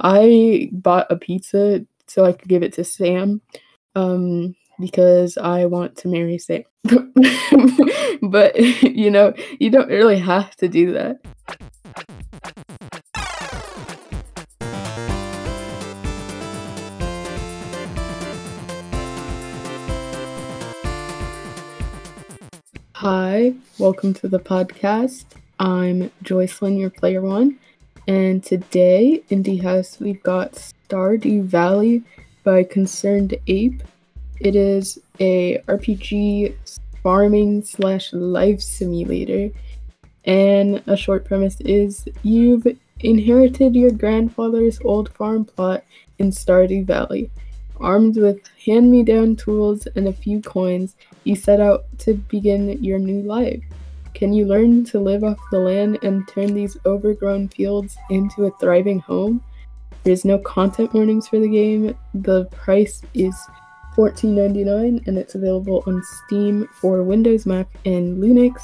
I bought a pizza so I could give it to Sam, because I want to marry Sam. But, you know, you don't really have to do that. Hi, welcome to the podcast. I'm Joycelyn, your player one, and today in the house we've got Stardew Valley by Concerned Ape. It is a RPG farming / life simulator, and a short premise is you've inherited your grandfather's old farm plot in Stardew Valley. Armed with hand-me-down tools and a few coins, you set out to begin your new life. Can you learn to live off the land and turn these overgrown fields into a thriving home? There's no content warnings for the game. The price is $14.99 and it's available on Steam for Windows, Mac, and Linux.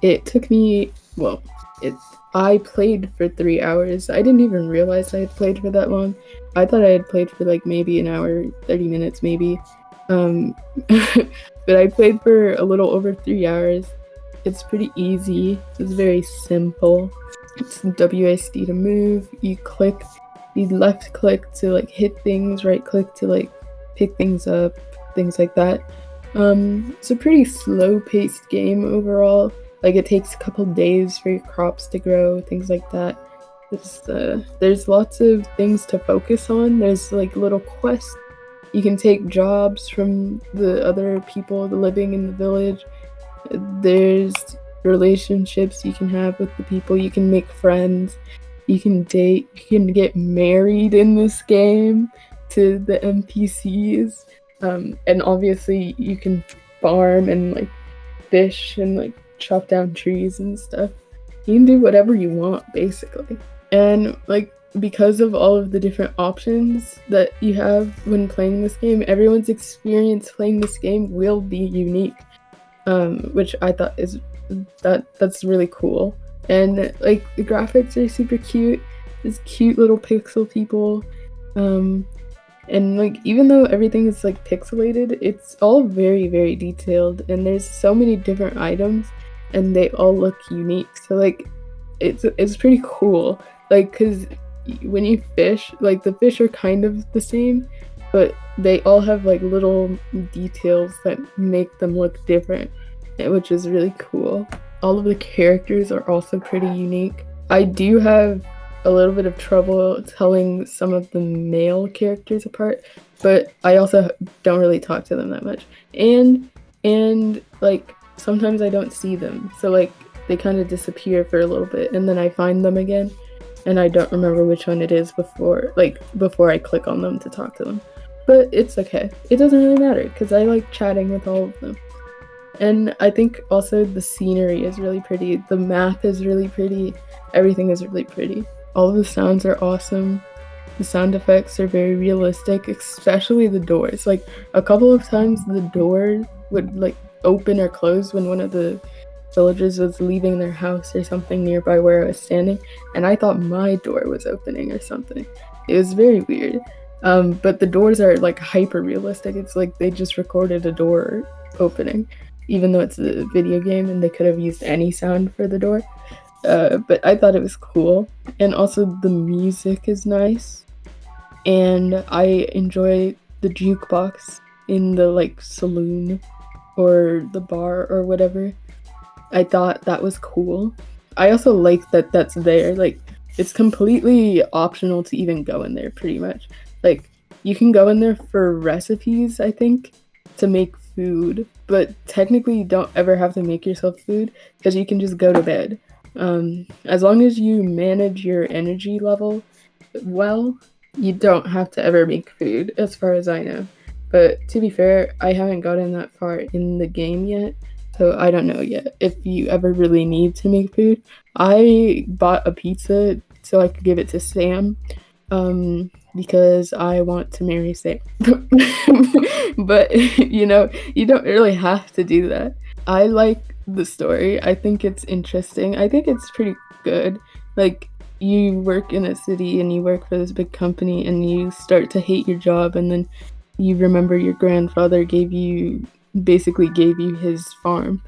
It took me, I played for 3 hours. I didn't even realize I had played for that long. I thought I had played for like maybe an hour, 30 minutes maybe. But I played for a little over 3 hours. It's pretty easy. It's very simple. It's WASD to move. You click, you left click to like hit things, right click to like pick things up, things like that. It's a pretty slow-paced game overall. Like, it takes a couple days for your crops to grow, things like that. There's lots of things to focus on. There's, like, little quests. You can take jobs from the other people living in the village. There's relationships you can have with the people. You can make friends. You can date. You can get married in this game to the NPCs. And obviously, you can farm and, like, fish and, like, chop down trees and stuff. You can do whatever you want, basically. And like, because of all of the different options that you have when playing this game, everyone's experience playing this game will be unique, which I thought is that's really cool. And like, the graphics are super cute. There's cute little pixel people, and like, even though everything is like pixelated, it's all very, very detailed, and there's so many different items and they all look unique. So like, it's pretty cool, like, because when you fish, like, the fish are kind of the same, but they all have like little details that make them look different, which is really cool. All of the characters are also pretty unique. I do have a little bit of trouble telling some of the male characters apart, but I also don't really talk to them that much, and like, sometimes I don't see them, so like, they kind of disappear for a little bit, and then I find them again, and I don't remember which one it is before I click on them to talk to them. But it's okay, it doesn't really matter, because I like chatting with all of them. And I think also the scenery is really pretty, the map is really pretty, everything is really pretty. All of the sounds are awesome. The sound effects are very realistic, especially the doors. Like, a couple of times the door would like open or close when one of the villagers was leaving their house or something nearby where I was standing, and I thought my door was opening or something. It was very weird. But the doors are like hyper realistic. It's like they just recorded a door opening, even though it's a video game and they could have used any sound for the door. But I thought it was cool. And also the music is nice, and I enjoy the jukebox in the like saloon or the bar or whatever. I thought that was cool. I also like that that's there. Like, it's completely optional to even go in there, pretty much. Like, you can go in there for recipes, I think, to make food, but technically you don't ever have to make yourself food, because you can just go to bed. As long as you manage your energy level well, you don't have to ever make food, as far as I know. But to be fair, I haven't gotten that far in the game yet, so I don't know yet if you ever really need to make food. I bought a pizza so I could give it to Sam, because I want to marry Sam. But, you know, you don't really have to do that. I like the story. I think it's interesting. I think it's pretty good. Like, you work in a city and you work for this big company and you start to hate your job, and then you remember your grandfather basically gave you his farm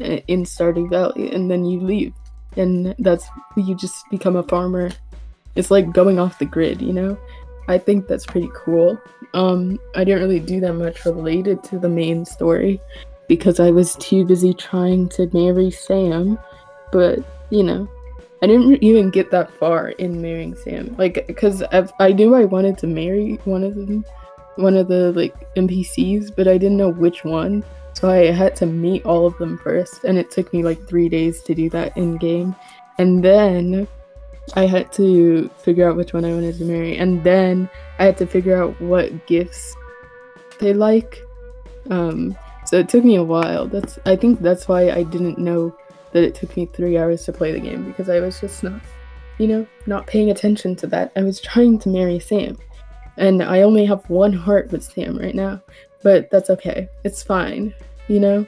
in Stardew Valley, and then you leave, and you just become a farmer. It's like going off the grid, you know? I think that's pretty cool. I didn't really do that much related to the main story because I was too busy trying to marry Sam, but, you know, I didn't even get that far in marrying Sam. Like, because I knew I wanted to marry one of the like NPCs, but I didn't know which one, so I had to meet all of them first, and it took me like 3 days to do that in game, and then I had to figure out which one I wanted to marry, and then I had to figure out what gifts they like, so it took me a while. I think that's why I didn't know that it took me 3 hours to play the game, because I was just not paying attention to that. I was trying to marry Sam, and I only have one heart with Sam right now, but that's okay. It's fine, you know?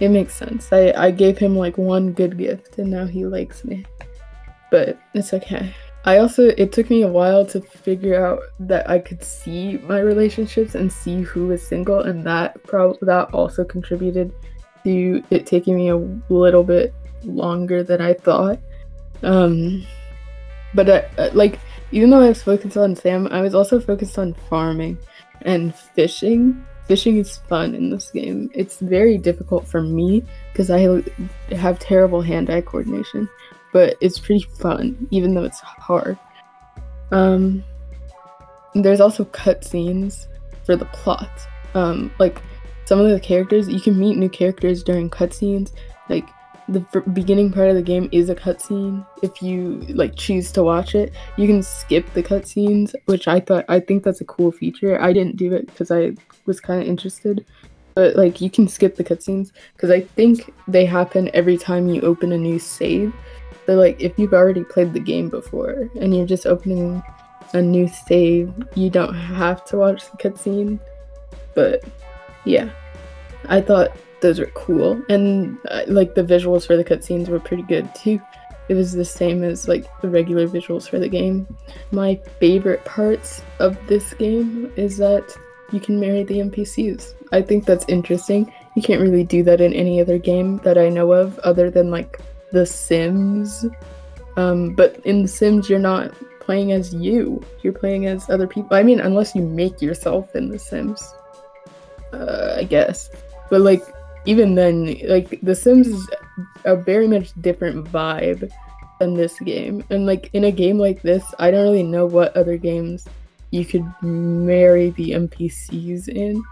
It makes sense. I gave him like one good gift, and now he likes me, but it's okay. It took me a while to figure out that I could see my relationships and see who was single, and that also contributed to it taking me a little bit longer than I thought. But even though I was focused on Sam, I was also focused on farming and fishing. Fishing is fun in this game. It's very difficult for me because I have terrible hand-eye coordination, but it's pretty fun, even though it's hard. There's also cutscenes for the plot. Like, some of the characters, you can meet new characters during cutscenes. Like, the beginning part of the game is a cutscene. If you like choose to watch it, you can skip the cutscenes, which I think that's a cool feature. I didn't do it because I was kind of interested, but like, you can skip the cutscenes because I think they happen every time you open a new save. So like, if you've already played the game before and you're just opening a new save, you don't have to watch the cutscene. But yeah, I thought those were cool, and like, the visuals for the cutscenes were pretty good too. It was the same as like the regular visuals for the game. My favorite parts of this game is that you can marry the NPCs. I think that's interesting. You can't really do that in any other game that I know of, other than like The Sims. But in The Sims, you're not playing as you. You're playing as other people. I mean, unless you make yourself in The Sims, I guess. But like, even then, like, The Sims is a very much different vibe than this game. And like, in a game like this, I don't really know what other games you could marry the NPCs in.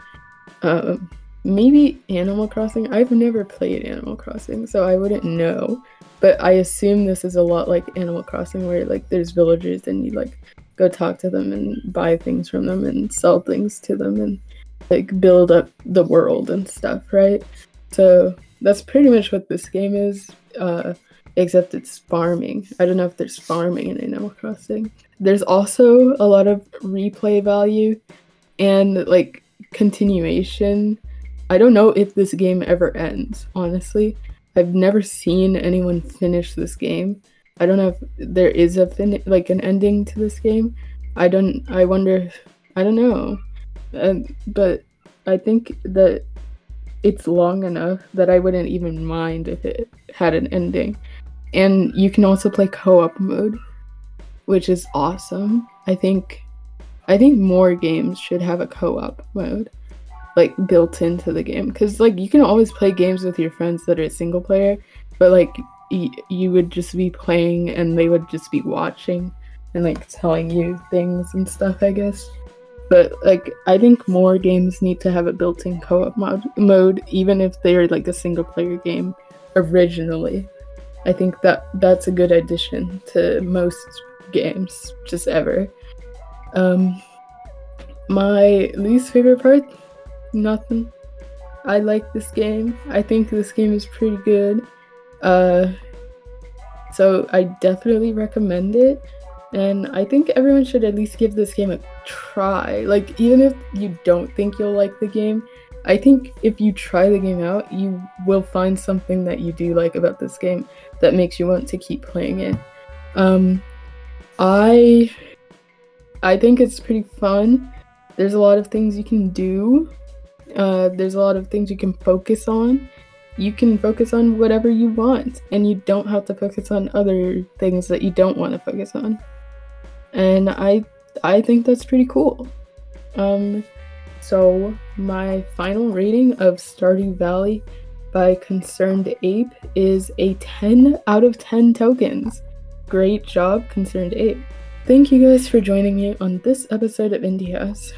Maybe Animal Crossing. I've never played Animal Crossing, so I wouldn't know. But I assume this is a lot like Animal Crossing, where like, there's villagers and you like go talk to them and buy things from them and sell things to them and like build up the world and stuff, right? So that's pretty much what this game is, except it's farming. I don't know if there's farming in Animal Crossing. There's also a lot of replay value and like continuation. I don't know if this game ever ends, honestly. I've never seen anyone finish this game. I don't know if there is an ending to this game. I don't know. But I think that it's long enough that I wouldn't even mind if it had an ending. And you can also play co-op mode, which is awesome. I think more games should have a co-op mode, like, built into the game, because like, you can always play games with your friends that are single player, but like, you would just be playing and they would just be watching and like telling you things and stuff, I guess. But like, I think more games need to have a built-in co-op mode, even if they're like a single-player game originally. I think that's a good addition to most games, just ever. My least favorite part? Nothing. I like this game. I think this game is pretty good. So I definitely recommend it. And I think everyone should at least give this game a try. Like, even if you don't think you'll like the game, I think if you try the game out, you will find something that you do like about this game that makes you want to keep playing it. I think it's pretty fun. There's a lot of things you can do. There's a lot of things you can focus on. You can focus on whatever you want, and you don't have to focus on other things that you don't want to focus on. And I think that's pretty cool. So my final rating of Stardew Valley by Concerned Ape is a 10 out of 10 tokens. Great job, Concerned Ape. Thank you guys for joining me on this episode of Indie House.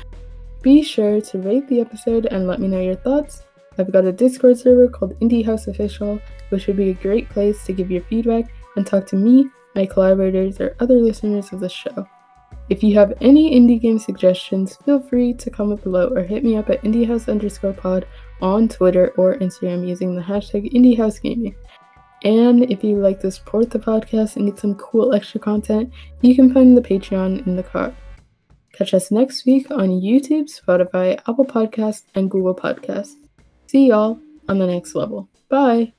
Be sure to rate the episode and let me know your thoughts. I've got a Discord server called Indie House Official, which would be a great place to give your feedback and talk to me, my collaborators, or other listeners of the show. If you have any indie game suggestions, feel free to comment below or hit me up at indiehouse_pod on Twitter or Instagram using the hashtag IndieHouseGaming. And if you'd like to support the podcast and get some cool extra content, you can find the Patreon in the card. Catch us next week on YouTube, Spotify, Apple Podcasts, and Google Podcasts. See y'all on the next level. Bye!